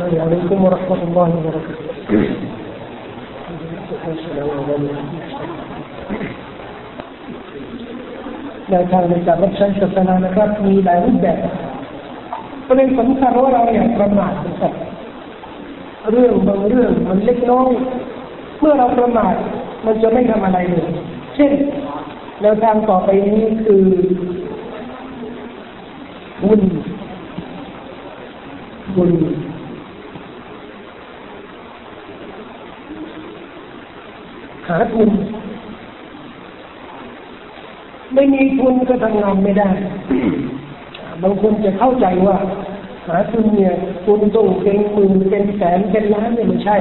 عليكم ورحمة الله وبركاته.ได้ทางในการรับใช้ศาสนานะครับมีหลายรูปแบบประเด็นสำคัญว่าเราอย่าประมาทนะครับเรื่องบางเรื่องมันเล็กน้อยเมื่อเราประมาทมันจะไม่ทำอะไรเลยเช่นแนวทางต่อไปนี้คือบุญหาทุนไม่มีทุนก็ทำงานไม่ได้บางคนจะเข้าใจว่าหาทุนเนี่ยทุนต้องเป็นหมื่นเป็นแสนเป็นล้านเนี่ยไม่ใช่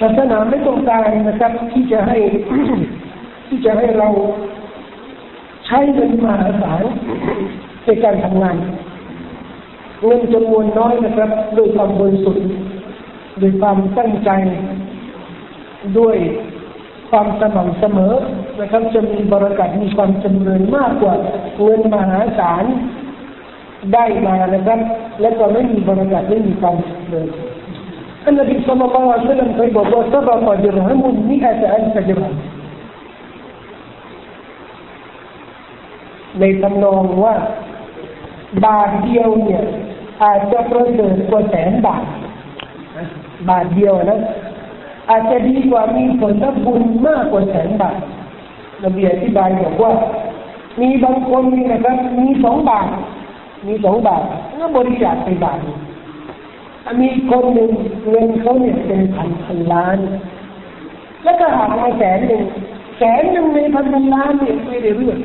ศาสนาไม่ต้องการนะครับที่จะให้ เราใช้เงินมหาศาลในการทำงานเงินจำนวนน้อยนะครับด้วยความบริสุทธิ์ด้วยความตั้งใจด้วยความสม่ำเสมอนะครับจะมีบารกัตมีความจำเริญมากกว่าเงินมหาศาลได้มานะครับและก็ไม่มีบารกัตไม่มีความจำเริญอันนบีศ็อลลัลลอฮุอะลัยฮิวะซัลลัมเคยบอกว่าซะบะกะดิรฮัม100,000 ดิรฮัมในตำนองว่าบาทเดียวเนี่ยอาจจะประเสริฐกว่าแสนบาทบาทเดียวนะอาจจะดีกว่ามีผลบุญมากกว่าแสนบาทนบีอธิบายบอกว่ามีบางคนนี่นะครับมี2 บาทมี2 บาทก็บริจาคไปบาทมีคนหนึ่งเงินเขาเนี่ยเป็นพันล้านแล้วก็หามาแสนหนึ่งในพันล้านเนี่ยไม่ได้เรื่อง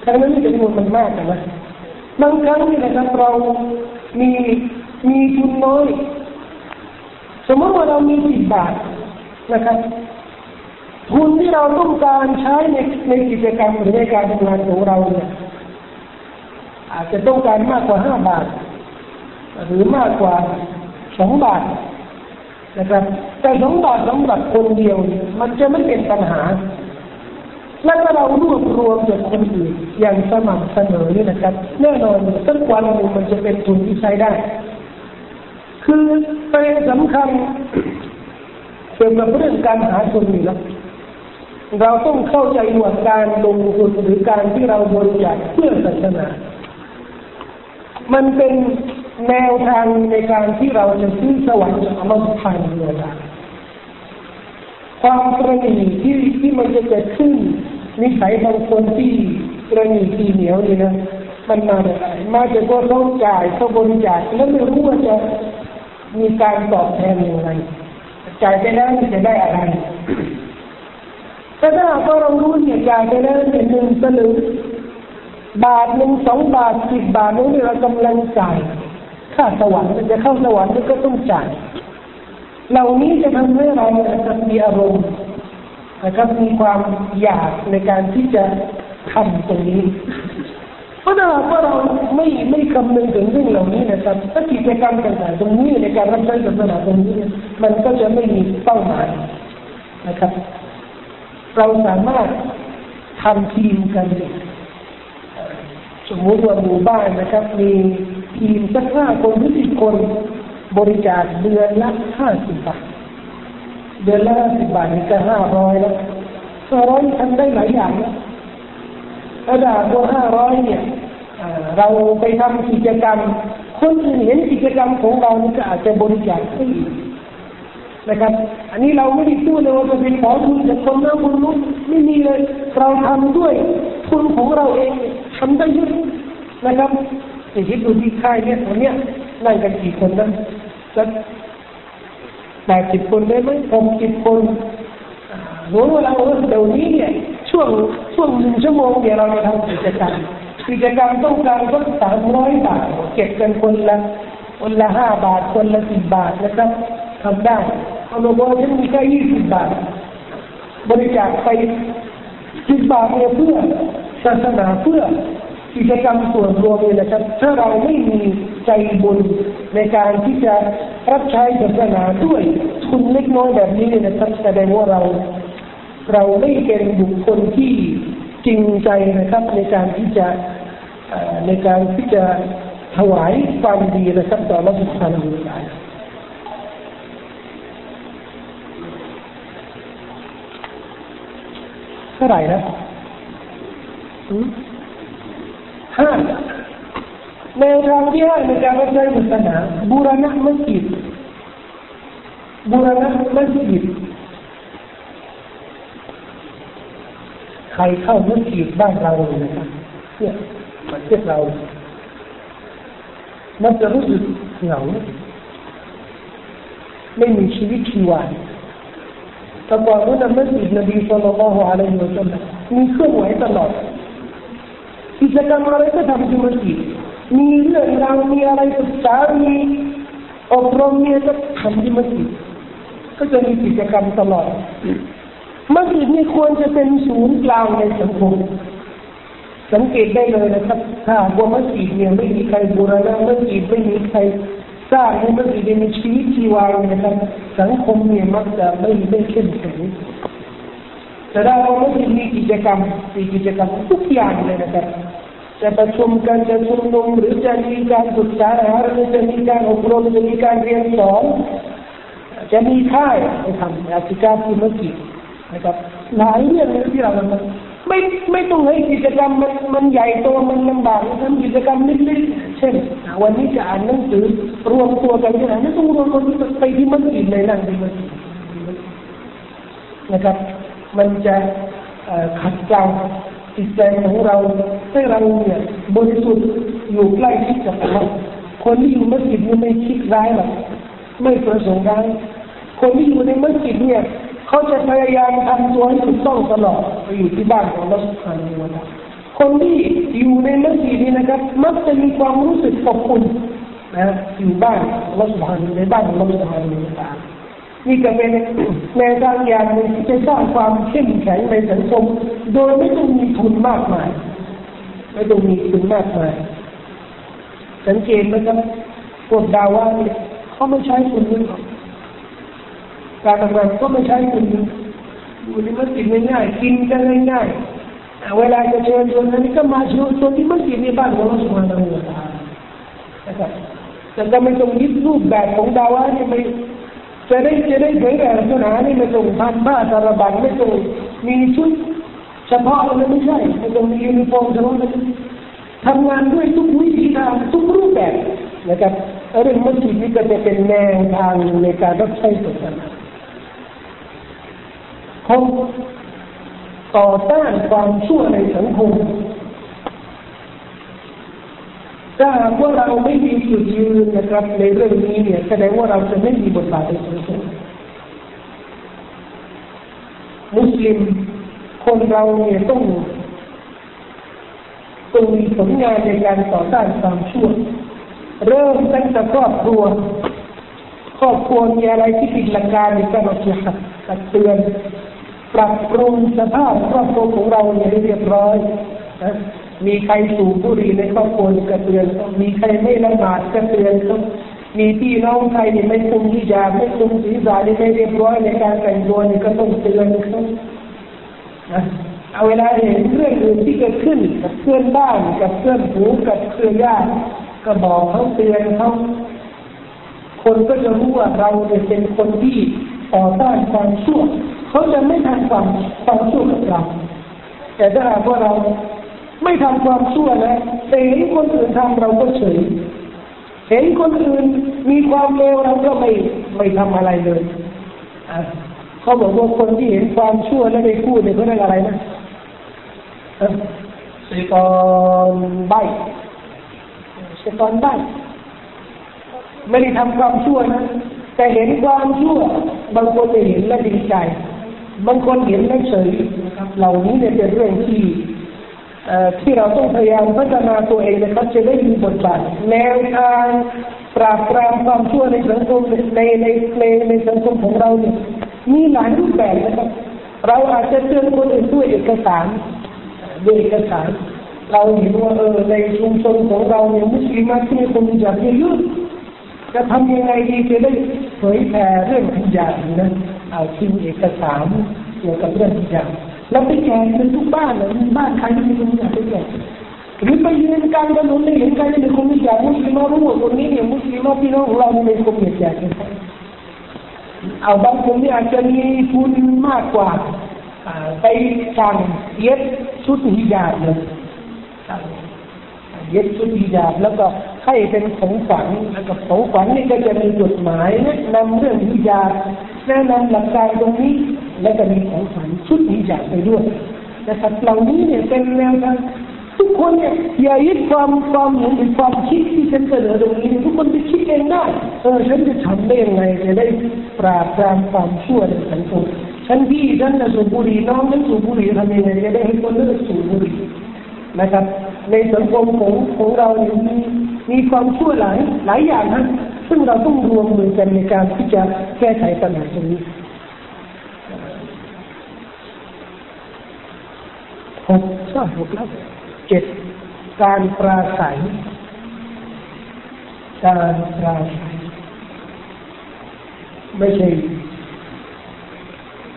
แต่มันไม่เป็นเงินมันมากนะบางครั้งนี่นะครับเรามีทุนน้อยสมมติว่าเรามี10 บาทนะครับทุนที่เราต้องการใช้ในกิจกรรมหรือในการทำงานของเราเนี่ยอาจจะต้องการมากกว่า5 บาทหรือมากกว่า2 บาทนะครับแต่2 บาทสำหรับคนเดียวมันจะไม่เป็นปัญหาและถ้าเรารวมจากคนอื่นอย่างสม่ำเสมอนี่นะครับแน่นอนสักวันหนึ่งมันจะเป็นทุนที่ใช้ได้คือประเด็นสำคัญเกี่ยวกับเรื่องการหาทุนนี่แหละเราต้องเข้าใจว่าการลงทุนหรือการที่เราบริจาคเพื่อศาสนามันเป็นแนวทางในการที่เราจะซื้อสวรรค์จากอัลลอฮฺซุบฮานะฮูวะตะอาลาความกระหนี่ที่มันจะเกิดขึ้นนิสัยบางคนที่กระหนี่ที่เหนียวนี่นะมันมาจากอะไรมาจากก็ต้องจ่ายต้องบริจาคแล้วไม่รู้ว่าจะมีการตอบแทนอย่างไรจ่ายไปแล้วจะได้อะไรแต่ถ้าเรารู้เนี่ยจ่ายไปแล้วเนี่ย1 สลึง บาท 1 2 บาท10 บาทนี่เรากำลังจ่ายค่าสวรรค์จะเข้าสวรรค์ก็ต้องจ่ายเหล่านี้จะทำให้เรามีอารมณ์นะครับมีความอยากในการที่จะทำตรงนี้เพราะเราไม่คำนึงถึงเรื่องเหล่านี้นะครับถ้ากิจกรรมต่างๆตรงนี้ในการรับใช้ศาสนาตรงนี้มันก็จะไม่มีเป้าหมายนะครับเราสามารถทำทีมกันสมมติว่าหมู่บ้านนะครับมีทีมสัก5 คนหรือ10 คนบริจาคเดือนละ50 บาทเดือนละ50 บาทนี่ก็500แล้ว500ทำได้หลายอย่างนะถ้าตัว500เนี่ยเราไปทำกิจกรรมคนอื่นเห็นกิจกรรมของเราก็อาจจะบริจาคให้นะครับอันนี้เราไม่ได้พูดเลยว่าจะเป็นขอทุนจากคนนั้นคนนู้นไม่มีเลยเราทำด้วยทุนของเราเองทำได้เยอะนะครับในที่ดูที่ค่ายเนี่ยตอนเนี้ยได้กันกี่คนนะสัก80 คนได้ไหม60 คนหรือว่าเราเดี๋ยวนี้เนี่ยช่วง1 ชั่วโมงเดี๋ยวเราจะทำกิจกรรมต้องการก็300 บาทเก็บกันคนละ5 บาทคนละ10 บาทนะครับทำได้เอาโลโก้ฉันมีแค่20 บาทบริจาคไป10 บาทเพื่อศาสนาเพื่อกิจกรรมส่วนรวมเลยนะครับถ้าเราไม่มีใจบุญในการที่จะรับใช้ศาสนาด้วยทุนเล็กน้อยแบบนี้เนี่ยนะครับแสดงว่าเราไม่เป็นบุคคลที่จริงใจนะครับในการที่จะ ถวายความดีนะครับต่ออัลเลาะห์ซุบฮานะฮูวะตะอาลาเท่าไหร่นะห้าแนวทางที่ห้าในการรับใช้ศาสนาบูรณะมัสยิดใครเข้ามัสยิดบ้านเราเลยนะครับเนี่ยประเทศเรามันจะรู้สึกเหงาไม่มีชีวิตชีวาแต่ก่อนนู้นมัสยิดนบีศ็อลลัลลอฮุอะลัยฮิวะซัลลัมมีเครื่องไหวตลอดกิจกรรมอะไรก็ทำที่มัสยิดมีเรื่องราวมีอะไรศึกษามีอบรมมีอะไรก็ทำที่มัสยิดก็จะมีกิจกรรมตลอดมัสยิดนี่ควรจะเป็นศูนย์กลางในสังคมสังเกตได้เลยนะครับถ้าว่ามัสยิดเนี่ยไม่มีใครบูรณะมัสยิดไม่มีใครสร้างให้มัสยิดมีชีวิตชีวานะครับสังคมเนี่ยมักจะไม่เข้มแข็งแต่ถ้าว่ามัสยิดมีกิจกรรมทุกอย่างเลยนะครับจะประชุมกันจะชุมนุมหรือจะมีการศึกษาหรือจะมีการอบรมจะมีการเรียนสอนจะมีค่ายไปทำอาชีพที่มัสยิดนะครับหลายเรื่องเลยที่เราทำไม่ต้องให้กิจกรรมมันใหญ่โตมันลำบากทำกิจกรรมเล็กๆเช่นวันนี้จะอ่านหนังสือรวมตัวกันที่ไหนไม่ต้องรวมคนไปที่มัสยิดเลยนั่งที่มัสยิดนะครับมันจะขัดเกลาจิตใจของเราให้เราเนี่ยบริสุทธิ์อยู่ใกล้ชิดกับอัลเลาะห์คนที่อยู่มัสยิดนี่ไม่คิดร้ายหรอกไม่ประสงค์ร้ายคนที่อยู่ในมัสยิดเนี่ยเขาจะพยายามทำตัวให้ถูกต้องตลอดไปอยู่ที่บ้านของอัลเลาะห์ซุบฮานะฮูวะตะอาลาคนที่อยู่ในมัสยิดนี่นะครับมักจะมีความรู้สึกอบอุ่นนะอยู่บ้านอัลเลาะห์ซุบฮานะฮูวะตะอาลาในบ้านอัลเลาะห์ซุบฮานะฮูวะตะอาลานี่ก็เป็นแนวทางอย่างหนึ่งที่จะสร้างความเข้มแข็งในสังคมโดยไม่ต้องมีทุนมากมายสังเกตนะครับพวกดาวะห์เนี่ยเขาไม่ใช้ทุนเลยการทำงานก็ไม่ใช่คุณอยู่ในมัสยิดง่ายๆกินกันง่ายๆเวลาจะเชิญชวนนี่ก็มาเชิญชวนที่มัสยิดในบ้านของเราสุวรรณภูมินะครับแต่ก็ไม่ต้องยึดรูปแบบของดาวะนี่ไม่จะได้เผยแผ่ศาสนานี่ไม่ต้องทำบ้าสารบัญไม่ต้องมีชุดเฉพาะเลยไม่ใช่ไม่ต้องมียูนิฟอร์มเฉพาะเลยทำงานด้วยทุกวิธีทางทุกรูปแบบนะครับเรื่องมัสยิดนี่ก็จะเป็นแนวทางในการรับใช้ศาสนาเขาต่อต้านความชั่วในสังคมถ้าว่าเราไม่มีจุดยืนนะครับในเรื่องนี้เนี่ยแสดงว่าเราจะไม่มีบทบาทในสังคมมุสลิมคนเราเนี่ยต้องมีผลงานในการต่อต้านความชั่วเริ่มตั้งแต่ครอบครัวมีอะไรที่ผิดหลักการในการนสิฮะห์ตักเตือนปรับปรุงสภาพครอบครัวของเราให้เรียบร้อยนะมีใครสูบบุหรี่ในครอบครัวก็เตือนมีใครไม่ละหมาดก็เตือนมีพี่น้องใครที่ไม่คุมฮิญาบไม่คุมศีรษะไม่เรียบร้อยในการแต่งตัวนี่ก็ต้องเตือนนะเอาเวลาเห็นเรื่องอื่นที่เกิดขึ้นกับเพื่อนบ้านกับเพื่อนฝูงกับเครือญาติก็บอกเขาเตือนเขาคนก็จะรู้ว่าเราเป็นคนที่ต่อต้านความชั่วเขาจะไม่ทำความชั่วกับเราแต่ถ้าว่าเราไม่ทำความชั่วนะแต่เห็นคนอื่นทำเราก็เฉยเห็นคนอื่นมีความเลวเราก็ไม่ทำอะไรเลยเขาบอกว่าคนที่เห็นความชั่วแล้วไม่พูดเนี่ยเขาเรียกอะไรนะเซตอนใบไม่ได้ทำความชั่วนะแต่เห็นความชั่วบางคนจะเห็นและดีใจบางคนเห็นและเฉยนะครับเหล่านี้เนี่ยเป็นเรื่องที่เราต้องพยายามพัฒนาตัวเองนะครับจะได้มีบทบาทแนวทางปราบปรามความชั่วในสังคมในสังคมของเราเนี่ยมีหลายรูปแบบนะครับเราอาจจะเตือนคนอื่นด้วยเอกสารเราเห็นว่าในชุมชนของเราเนี่ยมุสลิมที่มีคนจากเยอะจะทำยังไงดีจะได้เผยแผ่เรื่องพิจารณ์นะเอาทิ้งเอกสารเกี่ยวกับเรื่องพิจารณ์แล้วไปแจกในทุกบ้านเลยบ้านใครที่มีเรื่องพิจารณ์ ripple union का अंदर उन्होंने इनका ये देखो मैं क्या मुस्लिमों हूँ और उन्हें ये मुस्लिमों की ना हुआ हमने इसको किया क्या अब आप उन्हें आजकल ये फूल मार को कई काम ये सुध ही जा रहे हैं ये सुध ही जा रहे हैंแล้วก็ให้เป็นของฝันแล้วก็ของฝันนี่ก็จะมีจดหมายนะนำเรื่องวิจารณ์แนะนำหลักการตรงนี้แล้วก็มีของฝันสุดวิจารณ์ไปด้วยแต่สัตว์เหล่านี้เนี่ยเป็นแนวทางทุกคนเนี่ยอย่ายึดความเห็นหรือความคิดที่ฉันเสนอตรงนี้ทุกคนจะคิดเองได้ฉันจะทำได้ยังไงจะได้ปราบปรามความชั่วในสังคมฉันพี่ฉันจะสูบบุหรี่น้องฉันสูบบุหรี่ทำยังไงจะได้ให้คนเลิกสูบบุหรี่นะครับในสังคมของเราเนี่ยมีความชั่วหลายอย่างนะซึ่งเราต้องรวมมือกันในการที่จะแก้ไขปัญหาตรงนี้6 ข้อ 6 แล้ว7การปราศัยไม่ใช่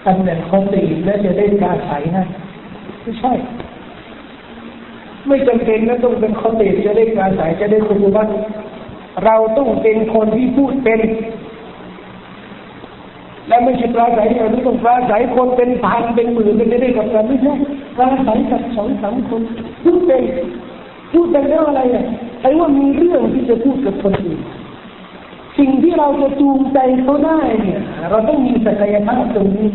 ตำแหน่งคนตีแล้วจะได้ปราศัยนะไม่ใช่ไม่จำเป็นนะต้องเป็นคนตีจะได้ปราศัยจะได้คุณภาพเราต้องเป็นคนที่พูดเป็นและไม่ใช่ปราศัยเราต้องปราศัยคนเป็นพันเป็นหมื่นเป็นได้กับเราไม่ใช่ปราศัยกับ 2-3 คนพูดเป็นเรื่องอะไรเนี่ยไอ้ว่ามีเรื่องที่จะพูดกับคนอื่นสิ่งที่เราจะจูงใจเขาได้เนี่ยเราต้องมีศักยภาพตรงนี้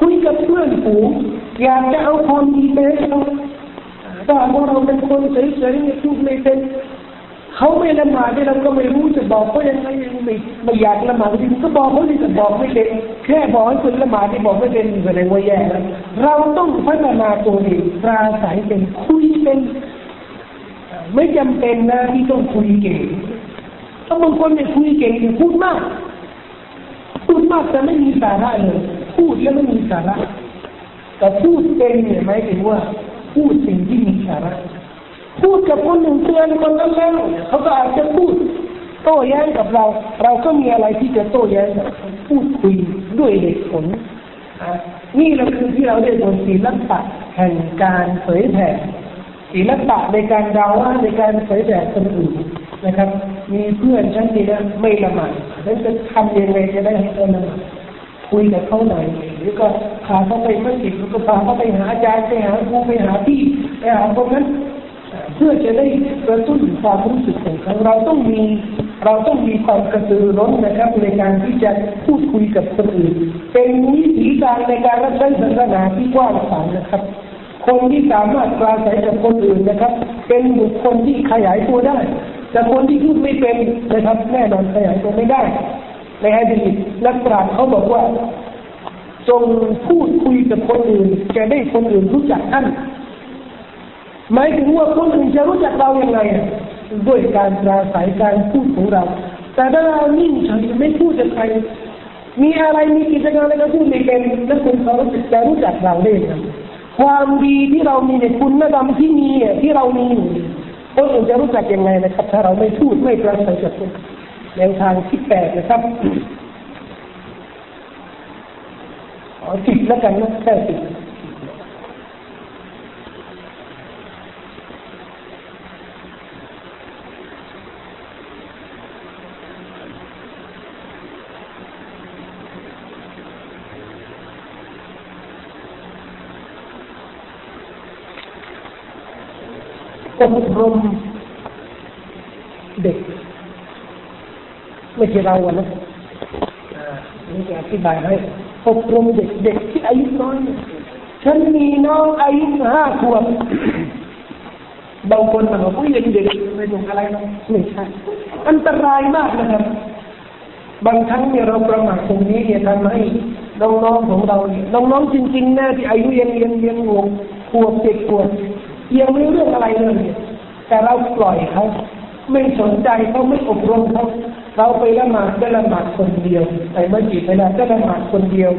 คุยกับเพื่อนฝูงอยากจะเอาความดีไปให้เขาแต่ว่าเราเป็นคนเฉยๆพูดไม่เป็นเขาไม่ละหมาดเราก็ไม่รู้จะบอกเขายังไงไม่อยากละหมาดจริงก็บอกเขาที่จะบอกไม่เป็นแค่บอกให้คนละหมาดที่บอกไม่เป็นแสดงว่าแย่แล้วเราต้องพัฒนาตัวเองปราศัยเป็นคุยเป็นไม่จำเป็นนะที่ต้องคุยเก่งถ้าบางคนไม่คุยเก่งพูดมากแต่ไม่มีสาระเลยพูดแล้วไม่มีสาระแต่พูดเป็นเนี่ยหมายถึงว่าพูดสิ่งที่มีสาระพูดกับคนหนึ่งเตือนคนนั้นแล้วเขาก็อาจจะพูดโต้แย้งกับเราเราก็มีอะไรที่จะโต้แย้งพูดคุยด้วยเหตุผลนี่แหละคือที่เราได้โดนศิลปะแห่งการเผยแผ่ศิลปะในการดาวน์ในการเผยแผ่คนอื่นนะครับมีเพื่อนฉันที่ไม่ละหมาดแล้วจะทำยังไงจะได้ให้เขาละหมาดคุยกับเขาหน่อยหรือก็พาเขาไปมัสยิดหรือก็พาเขาไปหาอาจารย์ไปหาครูไปหาพี่ไปหาคนนั้นเพื่อจะได้กระตุ้นความรู้สึกของเขาเราต้องมีความกระตือรือร้นนะครับในการที่จะพูดคุยกับคนอื่นเป็นวิธีการในการรับใช้ศาสนาที่กว้างขวางนะครับคนที่สามารถปราศัยกับคนอื่นนะครับเป็นบุคคลที่ขยายตัวได้แต่คนที่พูดไม่เป็นนะครับแน่นอนขยายตัวไม่ได้ในหะดีษนักปราชญ์เขาบอกว่าจงพูดคุยกับคนอื่นจะได้คนอื่นรู้จักท่านหมายถึงว่าคนอื่นจะรู้จักเราอย่างไรด้วยการปราศัยการพูดของเราแต่ถ้าเรานิ่งเฉยไม่พูดกับใครมีอะไรมีกิจกรรมอะไรก็พูดไม่เป็นแล้วคนเขาจะรู้จักเราได้ยังไงความดีที่เรามีในคุณธรรมที่มีที่เรามีคนอื่นจะรู้จักยังไงนะครับถ้าเราไม่พูดไม่ปราศัยกับคนแนวทางที่แปดนะครับ10แล้วกันนะแค่10อบรมเด็กไม่ใช่เราอะนะนี่จะอธิบายให้อบรมเด็กที่อายุน้อยฉันมีน้องอายุ5 ขวบ บางคนบอกว่ายังเด็กไม่รู้อะไรนะไม่ใช่อันตรายมากนะครับบางครั้งเนี่ยเราประมาทตรงนี้เนี่ยทำให้น้องๆของเราเนี่ยน้องๆจริงๆนะที่อายุยัง6 ขวบ7 ขวบยังไม่รู้เรื่องอะไรเลยแต่เราปล่อยเขาไม่สนใจเขาไม่อบรมเขาเราไปละหมาดได้ละหมาดคนเดียวไปมัสยิดไปละได้ละหมาดคนเดียว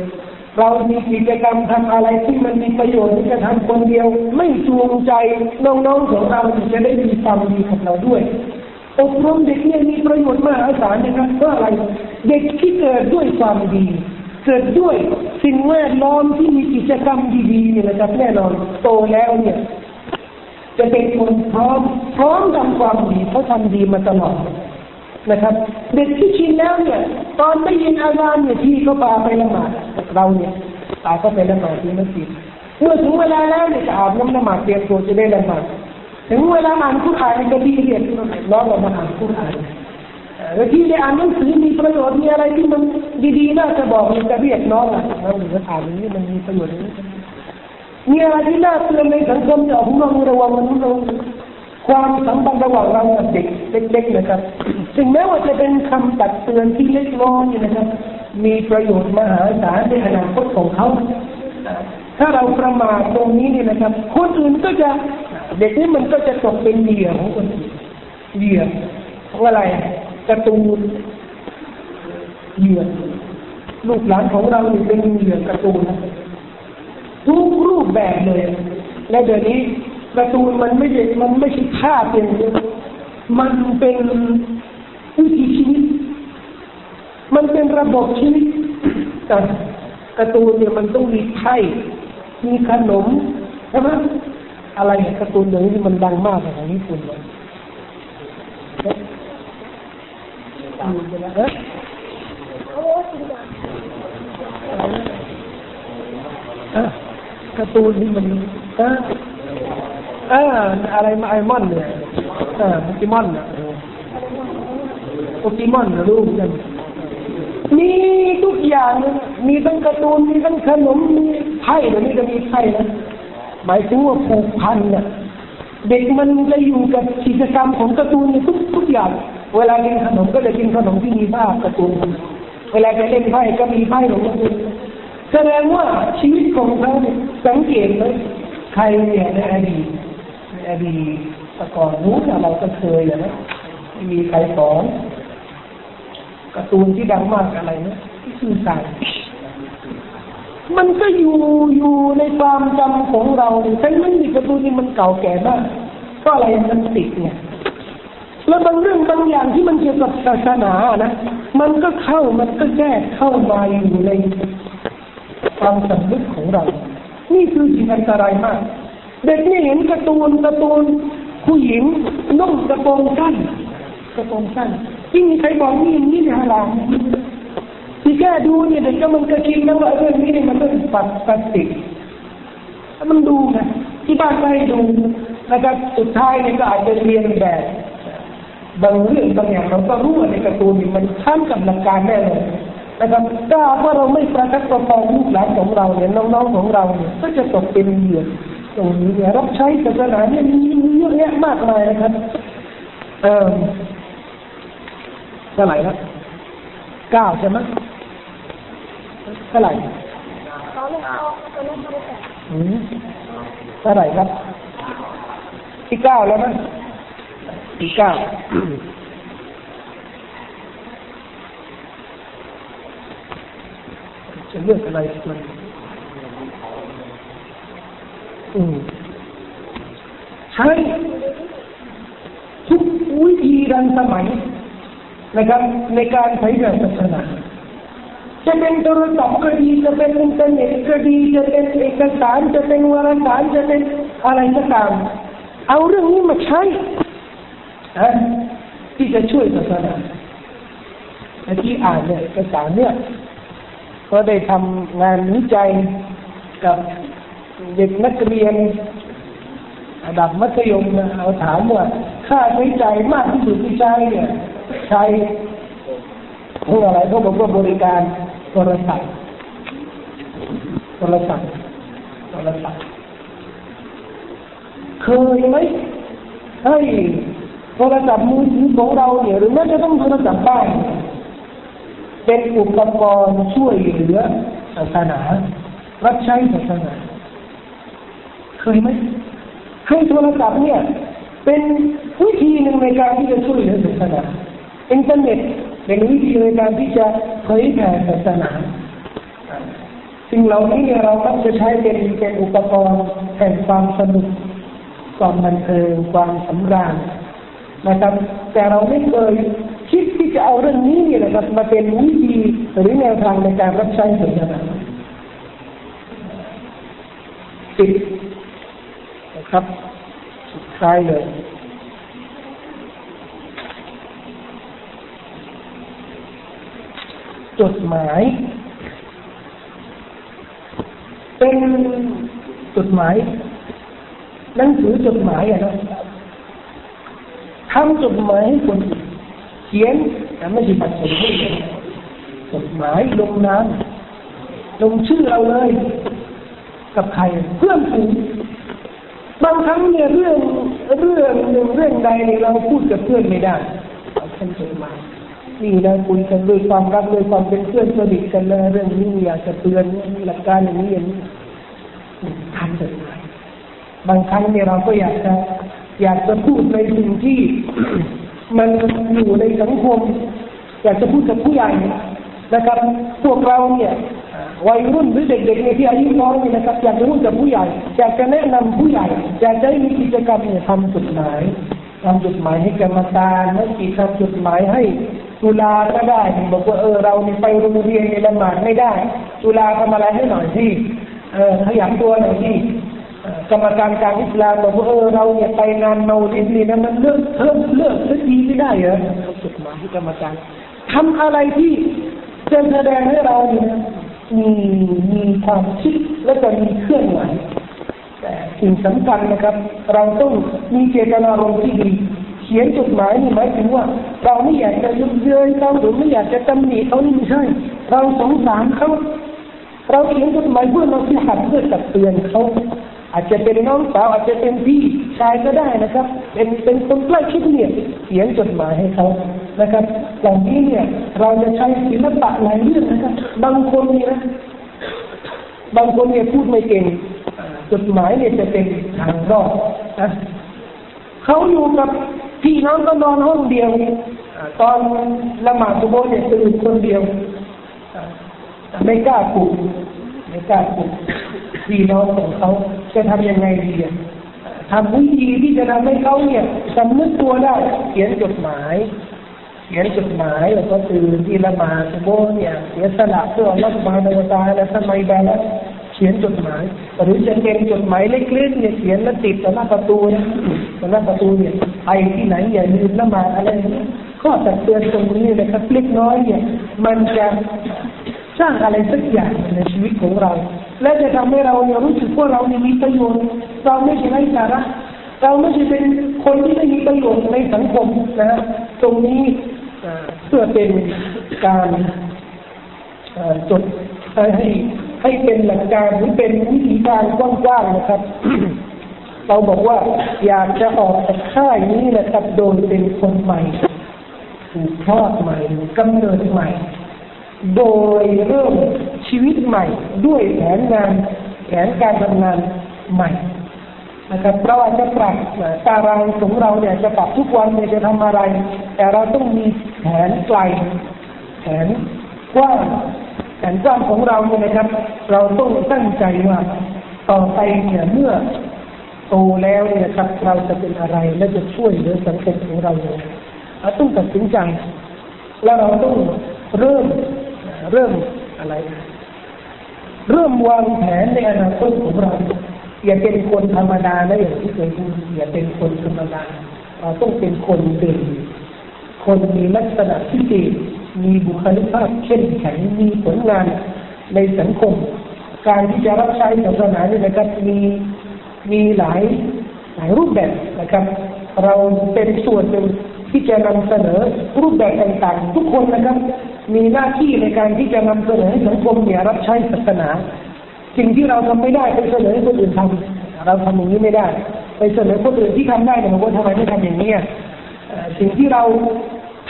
เรามีกิจกรรมทำอะไรที่มันมีประโยชน์ที่จะทำคนเดียวไม่จูงใจน้องๆของเราจะได้มีความดีกับเราด้วยอบรมเด็กเนี่ยมีประโยชน์มหาศาลนะครับเพราะอะไรเด็กที่เกิดด้วยความดีเกิดด้วยสิ่งแวดล้อมที่มีกิจกรรมดีๆเนี่ยนะครับแน่นอนโตแล้วเนี่ย จะเป็นคนพร้อมทำความดีเพราะทำดีมาตลอดนะครับเด็กที่ชินแล้วเนี่ยตอนได้ยินอาซานเนี่ยพี่ก็พาไปละหมาดเราเนี่ยตาก็ไปละหมาดที่มัสยิดเมื่อถึงเวลาแล้วเนี่ยจะอาบน้ำละหมาดเตรียมตัวจะได้ละหมาดถึงเวลาอ่านคุรอานก็ดีเรียนล้อเรามาอ่านคุรอานแล้วที่ได้อ่านหนังสือมีประโยชน์มีอะไรที่มันดีๆน่าจะบอกมันจะเรียกน้องอ่ะเราหรืออ่านนี้มันมีประโยชน์มีอะไรที่น่าเตือนในสังคมจะของเราระวังมันระวังความสัมพันธ์ระหว่างเรากับเด็กเล็กๆนะครับถึงแม้ว่าจะเป็นคำตักเตือนที่เล็กน้อยนะครับมีประโยชน์มหาศาลในอนาคตของเขาถ้าเราประมาทตรงนี้นี่นะครับคนอื่นก็จะเด็กนี่มันก็จะตกเป็นเหยื่อของคนอื่นเหยื่อของอะไรการ์ตูนเหยื่อลูกหลานของเราเป็นเหยื่อการ์ตูนทุกรูปแบบเลยและเดี๋ยวนี้การ์ตูนมันไม่ใช่ภาพอย่างเดียวมันเป็นวิถีชีวิตมันเป็นระบบชีวิตแต่การ์ตูนเนี่ยมันต้องมีไพ่มีขนมใช่ไหมอะไรการ์ตูนอย่างนี้มันดังมากของญี่ปุ่นเลยการ์ตูนนี่มันอะไรมาไอมอนเนี่ยโปเกมอนเนี่ยโปเกมอนนะลูกเนี่ยมีทุกอย่างมีทั้งการ์ตูนมีทั้งขนมมีไพ่เดี๋ยวนี้จะมีไพ่นะหมายถึงว่าผูกพันเนี่ยเด็กมันจะอยู่กับกิจกรรมของการ์ตูนทุกอย่างเวลากินขนมก็จะกินขนมที่มีภาพการ์ตูนเวลาจะเล่นไพ่ก็มีไพ่ของการ์ตูนแสดงว่าชีวิตของเขาสังเกตไหมใครเนี่ยในอดีตแต่ก่อนนู้นเราก็เคยนะมีใครสอนการ์ตูนที่ดังมากอะไรนะที่ชื่อสายมันก็อยู่ในความจำของเราแต่มันมีการ์ตูนที่มันเก่าแก่มากก็อะไรมันติดเนี่ยแล้วบางเรื่องบางอย่างที่มันเกี่ยวกับศาสนานะมันก็เข้ามันก็แทรกเข้ามาอยู่ในความสำนึกของเรานี่คือสิ่งอันตรายมากเด็กนี่เห็นการ์ตูนผู้หญิงนุ่งกระโปรงสั้นที่มีใครบอกนี่ฮาลาลที่แค่ดูเนี่ยเด็กก็มันก็คิดแล้วว่าเรื่องนี้เนี่ยมันเป็นปกติถ้ามันดูนะที่บ้านก็ให้ดูนะครับสุดท้ายเนี่ยก็อาจจะเรียนแบบบางเรื่องบางอย่างเราก็รู้ว่าในการ์ตูนมันข้ามกับหลักการแน่เลยนะครับถ้าว่าเราไม่ประคับประคองลูกหลานของเราเนี่ยน้องๆของเราเนี่ยก็จะตกเป็นเหยื่อตรงนี้เนี่ยรับใช้ศาสนาเนี่ยมีเยอะแยะมากมายนะครับเท่าไหร่ครับ9ใช่ไหมเท่าไหร่เท่าไหร่ครับที่9แล้วนะที่9 จะเลือกอะไรส่วนใช้ทุกวิธีทันสมัยนะครับในการใช้งานศาสนาจะเป็นโทรศัพท์ก็ดีจะเป็นอินเทอร์เน็ตก็ดีจะเป็นเอกสารจะเป็นวารสารจะเป็นอะไรก็ตามเอาเรื่องนี้มาใช้ที่จะช่วยศาสนาที่อ่านเนี่ยเอกสารเนี่ยก็ได้ทำงานวิจัยกับเด็กนักเรียนระดับมัธยมเอาถามว่าค่าใช้จ่ายมากที่สุดที่ใช้เนี่ยใช้เรื่องอะไรเขาบอกว่าบริการโทรศัพท์เคยไหมเฮ้ยโทรศัพท์มือถือของเราเนี่ยหรือแม้จะต้องโทรศัพท์บ้านเป็นอุปกรณ์ช่วยเหลือศาสนารับใช้ศาสนาเคยไหมให้โทรศัพท์เนี่ยเป็นวิธีหนึ่งในการที่จะช่วยเหลือศาสนาอินเทอร์เน็ตเป็นวิธีในการที่จะเผยแผ่ศาสนาสิ่งเหล่านี้เรามักจะใช้เป็นอุปกรณ์แห่งความสนุกความบันเทิงความสำราญนะครับแต่เราไม่เคยคิดที่จะเอาเรื่องนี้เนี่ยนะครับมาเป็นวิธีหรือแนวทางในการรับใช้ศาสนา10นะครับสุด ใช่เลยจดหมายเป็นจดหมายหนังสือจดหมายอะนะทำจดหมายให้คนเขียนแต่ไม่ใช่บัตรสมมติจดหมายลงนามลงชื่อเราเลยกับใครเพื่อนฝูงบางครั้งเนี่ยเรื่องใดเนี่ยเราพูดกับเพื่อนไม่ได้เอาเช่นจดหมายนี่นะคุยกันด้วยความรักด้วยความเป็นเพื่อนสนิทกันนะเรื่องนี้อยากจะเตือนนี่หลักการอย่างนี้อย่างนี้ทำจดหมายบางครั้งเนี่ยเราก็อยากจะพูดในสิ่งที่มันอยู่ในสังคมอยากจะพูดกับผู้ใหญ่นะครับพวกเราเนี่ยวัยรุ่นหรือเด็กๆในที่อายุน้อยนี่นะครับอยากจะพูดกับผู้ใหญ่อยากจะแนะนำผู้ใหญ่อยากจะมีกิจกรรมเนี่ยทำจดหมายให้กรรมการนักศึกษาทำจดหมายให้จุฬาก็ได้บอกว่าเราไปโรงเรียนในละหมาดไม่ได้จุฬาทำอะไรให้หน่อยที่ขยับตัวหน่อยที่กรรมการการอิสลามบอกว่าเราเนี่ยไปงานเมาลิดนี่นะมันเลิกสักทีไม่ได้เหรอจดหมายให้กรรมการทำอะไรที่จะแสดงให้เราเนี่ยมีความคิดและก็มีเครื่องหมายแต่สิ่งสำคัญนะครับเราต้องมีเจตนารมณ์ที่ดีเขียนจดหมายนี่หมายถึงว่าเราไม่อยากจะยุบเย้ยเขาหรือไม่อยากจะตำหนิเขานี่ไม่ใช่เราสงสารเขาเราเขียนจดหมายเพื่อเราที่หัดเพื่อตักเตือนเขาอาจจะเป็นน้องสาวอาจจะเป็นพี่ชายก็ได้นะครับเป็นคนใกล้ชิดเนี่ยเขียนจดหมายให้เขานะครับอย่างนี้เนี่ยเราจะใช้ศิลปะหลายเรื่องนะครับบางคนเนี่ยพูดไม่เก่งจดหมายเนี่ยจะเป็นทางรอดนะเขาอยู่กับพี่น้องก็นอนห้องเดียวตอนละหมาดซุบฮ์เนี่ยตื่นคนเดียวไม่กล้าปลุกพี่น้องของเขาจะทำยังไงดีทำวิธีที่จะทำให้เขาเนี่ยสำนึกตัวได้เขียนจดหมายแล้วก็ตื่นที่ละหมาดซุบฮ์เนี่ยเสียสละเพื่ออัลเลาะห์ซุบฮานะฮูวะตะอาลาทำไมได้ล่ะเขียนจดหมายหรือจะเป็นจดหมายเล็กๆเนี่ยเขียนแล้วติดต่อหน้าประตูนะหน้าประตูเนี่ยไปที่ไหนอย่าลืมละหมาดอะไรนะข้อตักเตือนตรงนี้นะครับเล็กน้อยเนี่ยมันจะสร้างอะไรสักอย่างในชีวิตของเราและจะทำให้เราเนี่ยรู้สึกว่าเราเนี่ยมีประโยชน์เราไม่ใช่ไร้สาระเราไม่ใช่เป็นคนที่ไม่มีประโยชน์ในสังคมนะฮะตรงนี้เพื่อเป็นการจดให้เป็นหลักการหรือเป็นวิธีการกว้างๆนะครับ เราบอกว่าอยากจะออกจากค่ายนี้นะครับโดยเป็นคนใหม่ถูกทอดใหม่กำเนิดใหม่โดยเริ่มชีวิตใหม่ด้วยแผนการทำงานใหม่นะครับเพราะว่าจะปรับตารางของเราเนี่ยจะปรับทุกวันเนี่ยจะทำอะไรแต่เราต้องมีแผนไกลแผนกว้างของเราเนี่ยนะครับเราต้องตั้งใจว่าต่อไปเนี่ยเมื่อโตแล้วเนี่ยครับเราจะเป็นอะไรและจะช่วยเหลือสังคมของเราเนี่ยเราต้องตัดสินใจและเราต้องเริ่มอะไรเริ่มวางแผนในอนาคตของเราอย่าเป็นคนธรรมดานะอย่างที่เคยพูดอย่าเป็นคนธรรมดาเราต้องเป็นคนเด่นคนมีลักษณะพิเศษมีบุคลิกภาพเข้มแข็งมีผลงานในสังคมการที่จะรับใช้ศาสนาเนี่ยนะครับมีหลายรูปแบบนะครับเราเป็นส่วนหนึ่งที่จะนำเสนอรูปแบบต่างๆทุกคนนะครับมีหน้าที่ในการที่จะนำเสนอให้สังคมเนี่ยรับใช้ศาสนาสิ่งที่เราทำไม่ได้ไปเสนอให้คนอื่นทำเราทำอย่างนี้ไม่ได้ไปเสนอคนอื่นที่ทำได้แต่ว่าทำไมไม่ทำอย่างนี้สิ่งที่เรา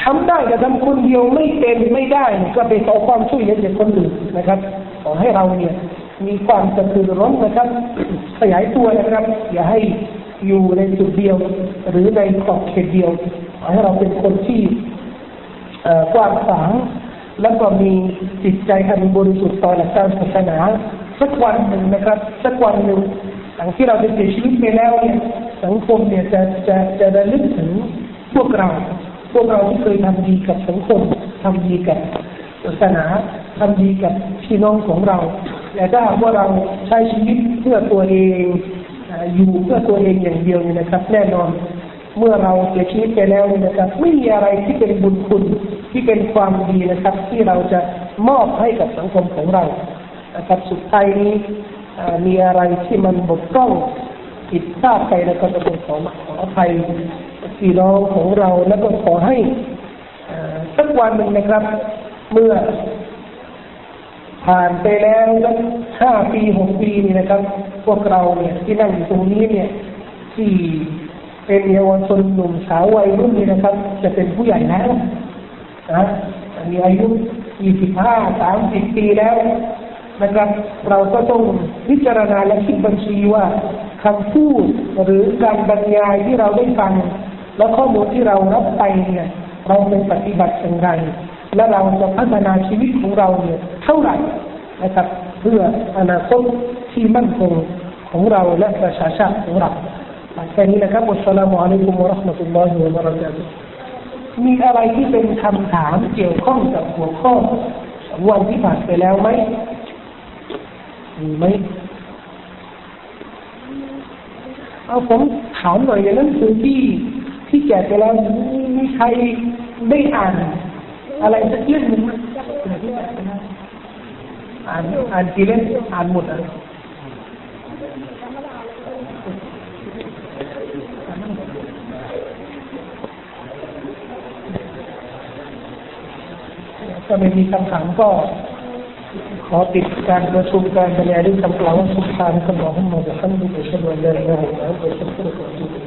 ทำได้แต่ทำคนเดียวไม่เป็นไม่ได้ก็ไปขอความช่วยเหลือจากคนอื่นนะครับขอให้เราเนี่ยมีความกระตือร้นนะครับขยายตัวนะครับอย่าให้อยู่ในจุดเดียวหรือในขอบเขตเดียวให้เราเป็นคนที่กว้างขวางแล้วก็มีจิตใจอันบริสุทธิ์ต่อหลักการศาสนาสักวันหนึ่งนะครับสักวันหนึ่งหลังที่เราได้เสียชีวิตไปแล้วเนี่ยสังคมเนี่ยจะระลึกถึงพวกเราที่เคยทำดีกับสังคมทำดีกับศาสนาทำดีกับพี่น้องของเราและถ้าว่าเราใช้ชีวิตเพื่อตัวเอง อยู่เพื่อตัวเองอย่างเดียวนี่นะครับแน่นอนเมื่อเราเสียชีวิตไปแล้วนี่นะครับไม่มีอะไรที่เป็นบุญคุณที่เป็นความดีนะครับที่เราจะมอบให้กับสังคมของเรานะครับสุดท้ายนี้มีอะไรที่มันบกพร่องผิดพลาดไปแล้วก็จะต้องขออภัยพี่น้องของเราแล้วก็ขอให้สักวันหนึ่งนะครับเมื่อผ่านไปแล้ว5ปี6ปีนี่นะครับพวกเราเนี่ยที่นั่งอยู่ตรงนี้เนี่ยที่เป็นเยาวชนหนุ่มสาววัยรุ่นนี่นะครับจะเป็นผู้ใหญ่แล้วนะมีอายุ25-30 ปีแล้วนะครับเราก็ต้องพิจารณาและคิดบัญชีว่าคำพูดหรือการบรรยายที่เราได้ฟังและข้อมูลที่เรารับไปเนี่ยเราเป็นปฏิบัติอย่างไรและเราจะพัฒนาชีวิตของเราเนี่ยเท่าไหร่นะครับเพื่ออนาคตที่มั่นคงของเราและประชาชาติของเราแค่นี้นะครับอัสสลามุอะลัยกุมวะเราะห์มะตุลลอฮิวะบะเราะกาตุฮ์มีอะไรที่เป็นคำถามเกี่ยวข้องกับหัวข้อวันที่ผ่านไปแล้วไหมมีไหมเอาผมถามหน่อยในหนังสือที่แจกไปแล้วมีใครได้อ่านอะไรสักเล่มหนึ่งไหมอ่านกี่เล่มอ่านหมดอ่ะถ้าไม่มีคำถามก็ขอติดการประชุมการบรรยายด้วยคำกล่าวสุภาพคำบอกของหมอจะขั้นดูไปเช่นวันเดิมนะครับ